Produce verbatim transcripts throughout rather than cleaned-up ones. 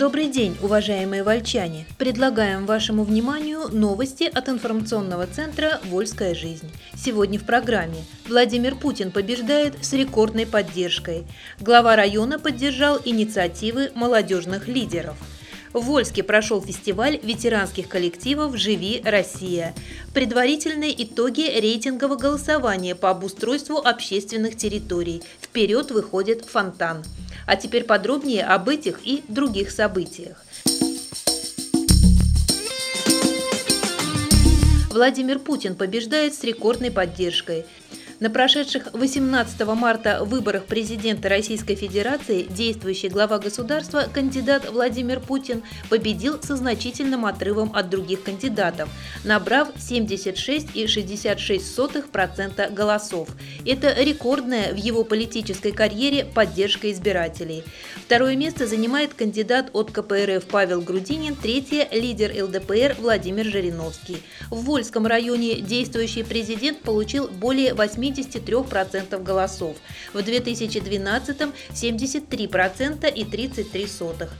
Добрый день, уважаемые вольчане! Предлагаем вашему вниманию новости от информационного центра «Вольская жизнь». Сегодня в программе Владимир Путин побеждает с рекордной поддержкой. Глава района поддержал инициативы молодежных лидеров. В Вольске прошел фестиваль ветеранских коллективов «Живи, Россия». Предварительные итоги рейтингового голосования по обустройству общественных территорий. Вперед выходит фонтан. А теперь подробнее об этих и других событиях. Владимир Путин побеждает с рекордной поддержкой. На прошедших восемнадцатого марта выборах президента Российской Федерации действующий глава государства, кандидат Владимир Путин, победил со значительным отрывом от других кандидатов, набрав семьдесят шесть целых шестьдесят шесть сотых процента голосов. Это рекордная в его политической карьере поддержка избирателей. Второе место занимает кандидат от ка пэ эр эф Павел Грудинин, третье – лидер эл дэ пэ эр Владимир Жириновский. В Вольском районе действующий президент получил более восьми процентов голосов, в две тысячи двенадцатом – семьдесят три процента и тридцать три сотых.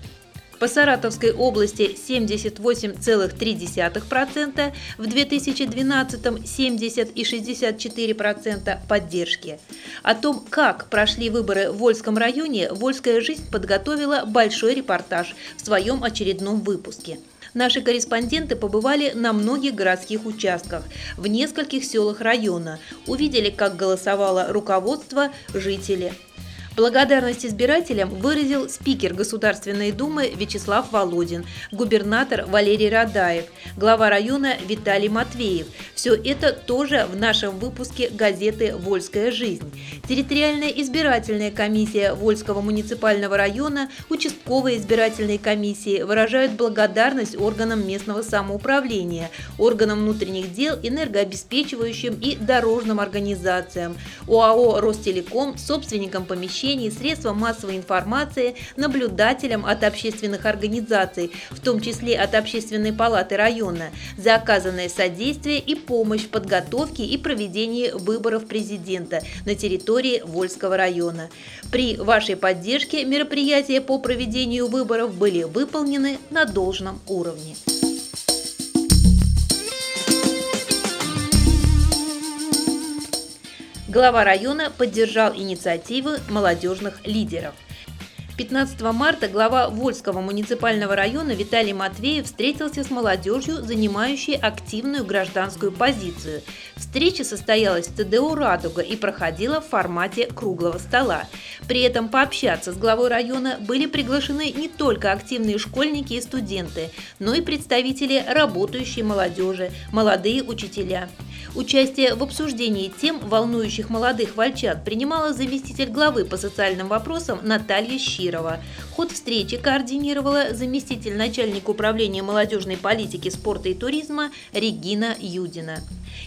По Саратовской области семьдесят восемь целых три десятых процента, в две тысячи двенадцатом семьдесят и шестьдесят четыре процента поддержки. О том, как прошли выборы в Вольском районе, «Вольская жизнь» подготовила большой репортаж в своем очередном выпуске. Наши корреспонденты побывали на многих городских участках, в нескольких селах района, увидели, как голосовало руководство, жители. Благодарность избирателям выразил спикер Государственной Думы Вячеслав Володин, губернатор Валерий Радаев, глава района Виталий Матвеев. Все это тоже в нашем выпуске газеты «Вольская жизнь». Территориальная избирательная комиссия Вольского муниципального района, участковые избирательные комиссии выражают благодарность органам местного самоуправления, органам внутренних дел, энергообеспечивающим и дорожным организациям, о а о «Ростелеком», собственникам помещений, средства массовой информации, наблюдателям от общественных организаций, в том числе от Общественной палаты района, за оказанное содействие и помощь в подготовке и проведении выборов президента на территории Вольского района. При вашей поддержке мероприятия по проведению выборов были выполнены на должном уровне. Глава района поддержал инициативы молодежных лидеров. пятнадцатого марта глава Вольского муниципального района Виталий Матвеев встретился с молодежью, занимающей активную гражданскую позицию. Встреча состоялась в цэ дэ о «Радуга» и проходила в формате круглого стола. При этом пообщаться с главой района были приглашены не только активные школьники и студенты, но и представители работающей молодежи, молодые учителя. Участие в обсуждении тем, волнующих молодых вольчат, принимала заместитель главы по социальным вопросам Наталья Щирова. Ход встречи координировала заместитель начальника управления молодежной политики, спорта и туризма Регина Юдина.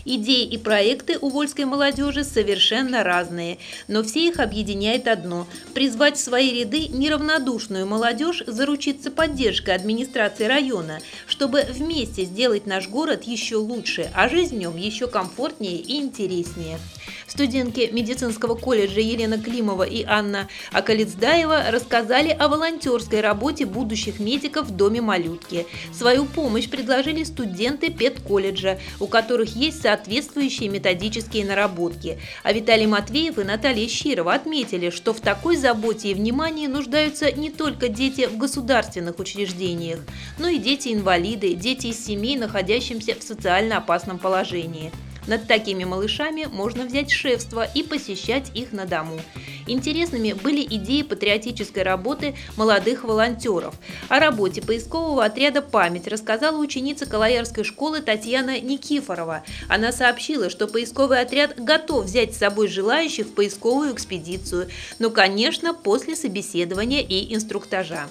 Идеи и проекты у вольской молодежи совершенно разные, но все их объединяет одно – призвать в свои ряды неравнодушную молодежь заручиться поддержкой администрации района, чтобы вместе сделать наш город еще лучше, а жизнь в нем еще комфортнее и интереснее. Студентки медицинского колледжа Елена Климова и Анна Акалицдаева рассказали о волонтерской работе будущих медиков в доме малютки. Свою помощь предложили студенты педколледжа, у которых есть соответствующие методические наработки. А Виталий Матвеев и Наталья Щирова отметили, что в такой заботе и внимании нуждаются не только дети в государственных учреждениях, но и дети-инвалиды, дети из семей, находящихся в социально опасном положении. Над такими малышами можно взять шефство и посещать их на дому. Интересными были идеи патриотической работы молодых волонтеров. О работе поискового отряда «Память» рассказала ученица Калаярской школы Татьяна Никифорова. Она сообщила, что поисковый отряд готов взять с собой желающих в поисковую экспедицию, но, конечно, после собеседования и инструктажа.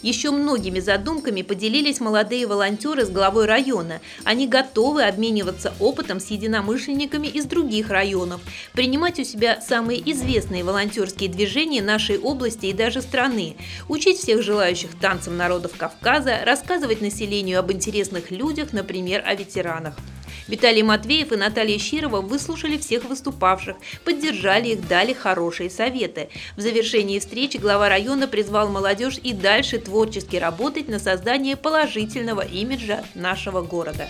Еще многими задумками поделились молодые волонтеры с главой района. Они готовы обмениваться опытом с единомышленниками из других районов, принимать у себя самые известные волонтерские движения нашей области и даже страны, учить всех желающих танцам народов Кавказа, рассказывать населению об интересных людях, например, о ветеранах. Виталий Матвеев и Наталья Щирова выслушали всех выступавших, поддержали их, дали хорошие советы. В завершении встречи глава района призвал молодежь и дальше творчески работать на создание положительного имиджа нашего города.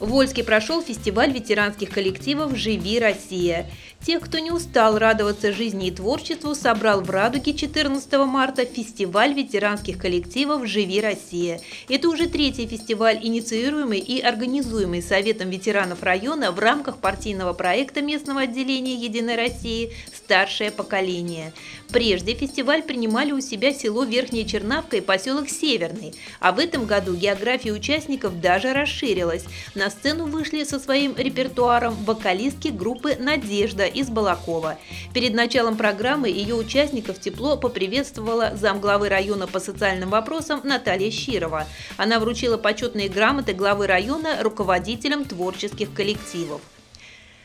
В Вольске прошел фестиваль ветеранских коллективов «Живи, Россия». Тех, кто не устал радоваться жизни и творчеству, собрал в Радуге четырнадцатого марта фестиваль ветеранских коллективов «Живи, Россия». Это уже третий фестиваль, инициируемый и организуемый Советом ветеранов района в рамках партийного проекта местного отделения «Единой России» «Старшее поколение». Прежде фестиваль принимали у себя село Верхняя Чернавка и поселок Северный, а в этом году география участников даже расширилась. На сцену вышли со своим репертуаром вокалистки группы «Надежда» из Балакова. Перед началом программы ее участников тепло поприветствовала замглавы района по социальным вопросам Наталья Щирова. Она вручила почетные грамоты главы района руководителям творческих коллективов.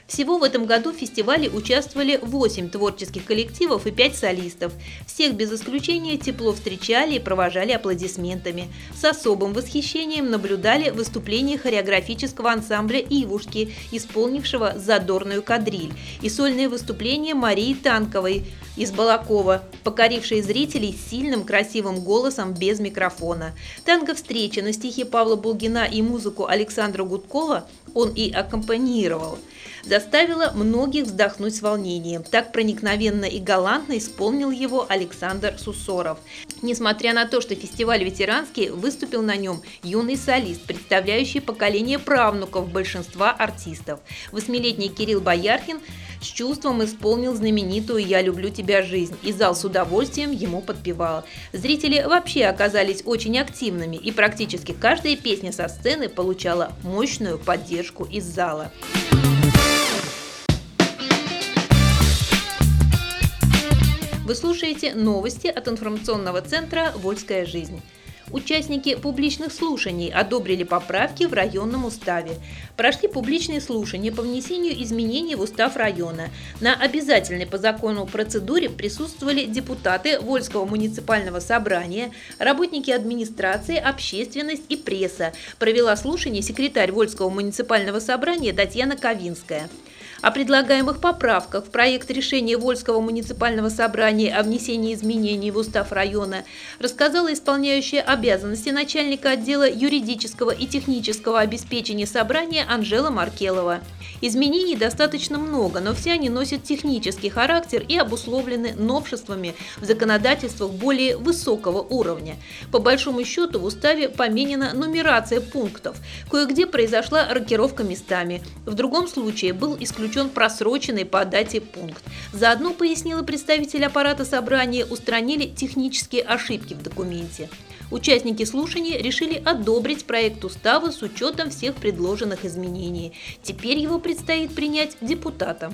Всего в этом году в фестивале участвовали восемь творческих коллективов и пять солистов. Всех без исключения тепло встречали и провожали аплодисментами. С особым восхищением наблюдали выступление хореографического ансамбля «Ивушки», исполнившего задорную кадриль, и сольное выступление Марии Танковой из Балакова, покорившей зрителей сильным красивым голосом без микрофона. Танго-встреча на стихи Павла Булгина и музыку Александра Гудкова, он и аккомпанировал, заставила многих вздохнуть с волнением. Так проникновенно и галантно исполнил его Александр Сусоров. Несмотря на то, что фестиваль ветеранский, выступил на нем юный солист, представляющий поколение правнуков большинства артистов. Восьмилетний Кирилл Бояркин с чувством исполнил знаменитую «Я люблю тебя, жизнь», и зал с удовольствием ему подпевал. Зрители вообще оказались очень активными, и практически каждая песня со сцены получала мощную поддержку из зала. Вы слушаете новости от информационного центра «Вольская жизнь». Участники публичных слушаний одобрили поправки в районном уставе. Прошли публичные слушания по внесению изменений в устав района. На обязательной по закону процедуре присутствовали депутаты Вольского муниципального собрания, работники администрации, общественность и пресса. Провела слушание секретарь Вольского муниципального собрания Татьяна Кавинская. О предлагаемых поправках в проект решения Вольского муниципального собрания о внесении изменений в устав района рассказала исполняющая обязанности начальника отдела юридического и технического обеспечения собрания Анжела Маркелова. Изменений достаточно много, но все они носят технический характер и обусловлены новшествами в законодательствах более высокого уровня. По большому счету в уставе поменена нумерация пунктов, кое-где произошла рокировка местами, в другом случае был исключен просроченный по дате пункт. Заодно, пояснила представитель аппарата собрания, устранили технические ошибки в документе. Участники слушаний решили одобрить проект устава с учетом всех предложенных изменений. Теперь его предстоит принять депутатам.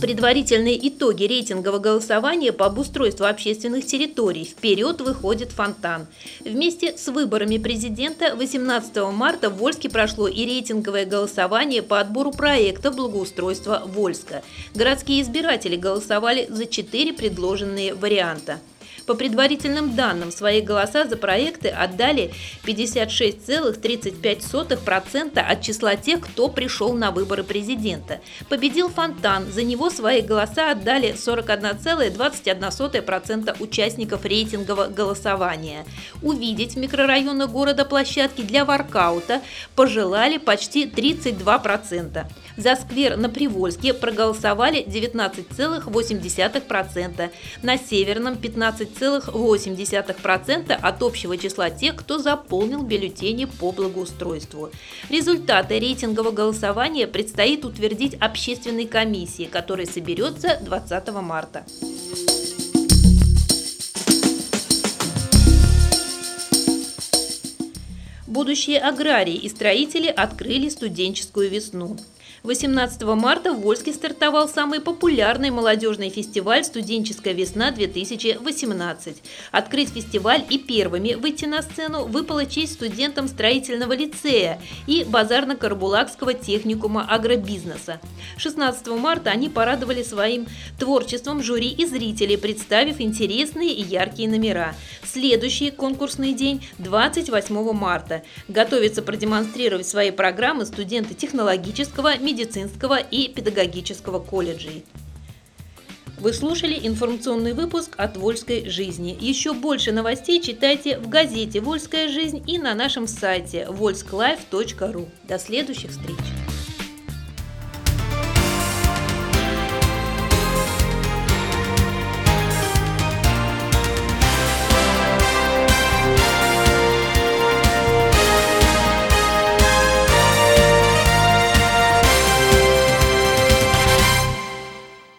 Предварительные итоги рейтингового голосования по обустройству общественных территорий. Вперед выходит фонтан. Вместе с выборами президента восемнадцатого марта в Вольске прошло и рейтинговое голосование по отбору проекта благоустройства Вольска. Городские избиратели голосовали за четыре предложенные варианта. По предварительным данным, свои голоса за проекты отдали пятьдесят шесть целых тридцать пять сотых процента от числа тех, кто пришел на выборы президента. Победил фонтан, за него свои голоса отдали сорок один целых двадцать одна сотая процента участников рейтингового голосования. Увидеть в микрорайонах города площадки для воркаута пожелали почти тридцать два процента. За сквер на Привольске проголосовали девятнадцать целых восемь десятых процента, на Северном – пятнадцать целых восемь десятых процента от общего числа тех, кто заполнил бюллетени по благоустройству. Результаты рейтингового голосования предстоит утвердить общественной комиссии, которая соберется двадцатого марта. Будущие аграрии и строители открыли студенческую весну. восемнадцатого марта в Вольске стартовал самый популярный молодежный фестиваль «Студенческая весна-две тысячи восемнадцать». Открыть фестиваль и первыми выйти на сцену выпала честь студентам строительного лицея и базарно-карабулакского техникума агробизнеса. шестнадцатого марта они порадовали своим творчеством жюри и зрителей, представив интересные и яркие номера. Следующий конкурсный день – двадцать восьмого марта. Готовятся продемонстрировать свои программы студенты технологического, медицинского и педагогического колледжей. Вы слушали информационный выпуск от «Вольской жизни». Еще больше новостей читайте в газете «Вольская жизнь» и на нашем сайте вольсклайф точка ру. До следующих встреч!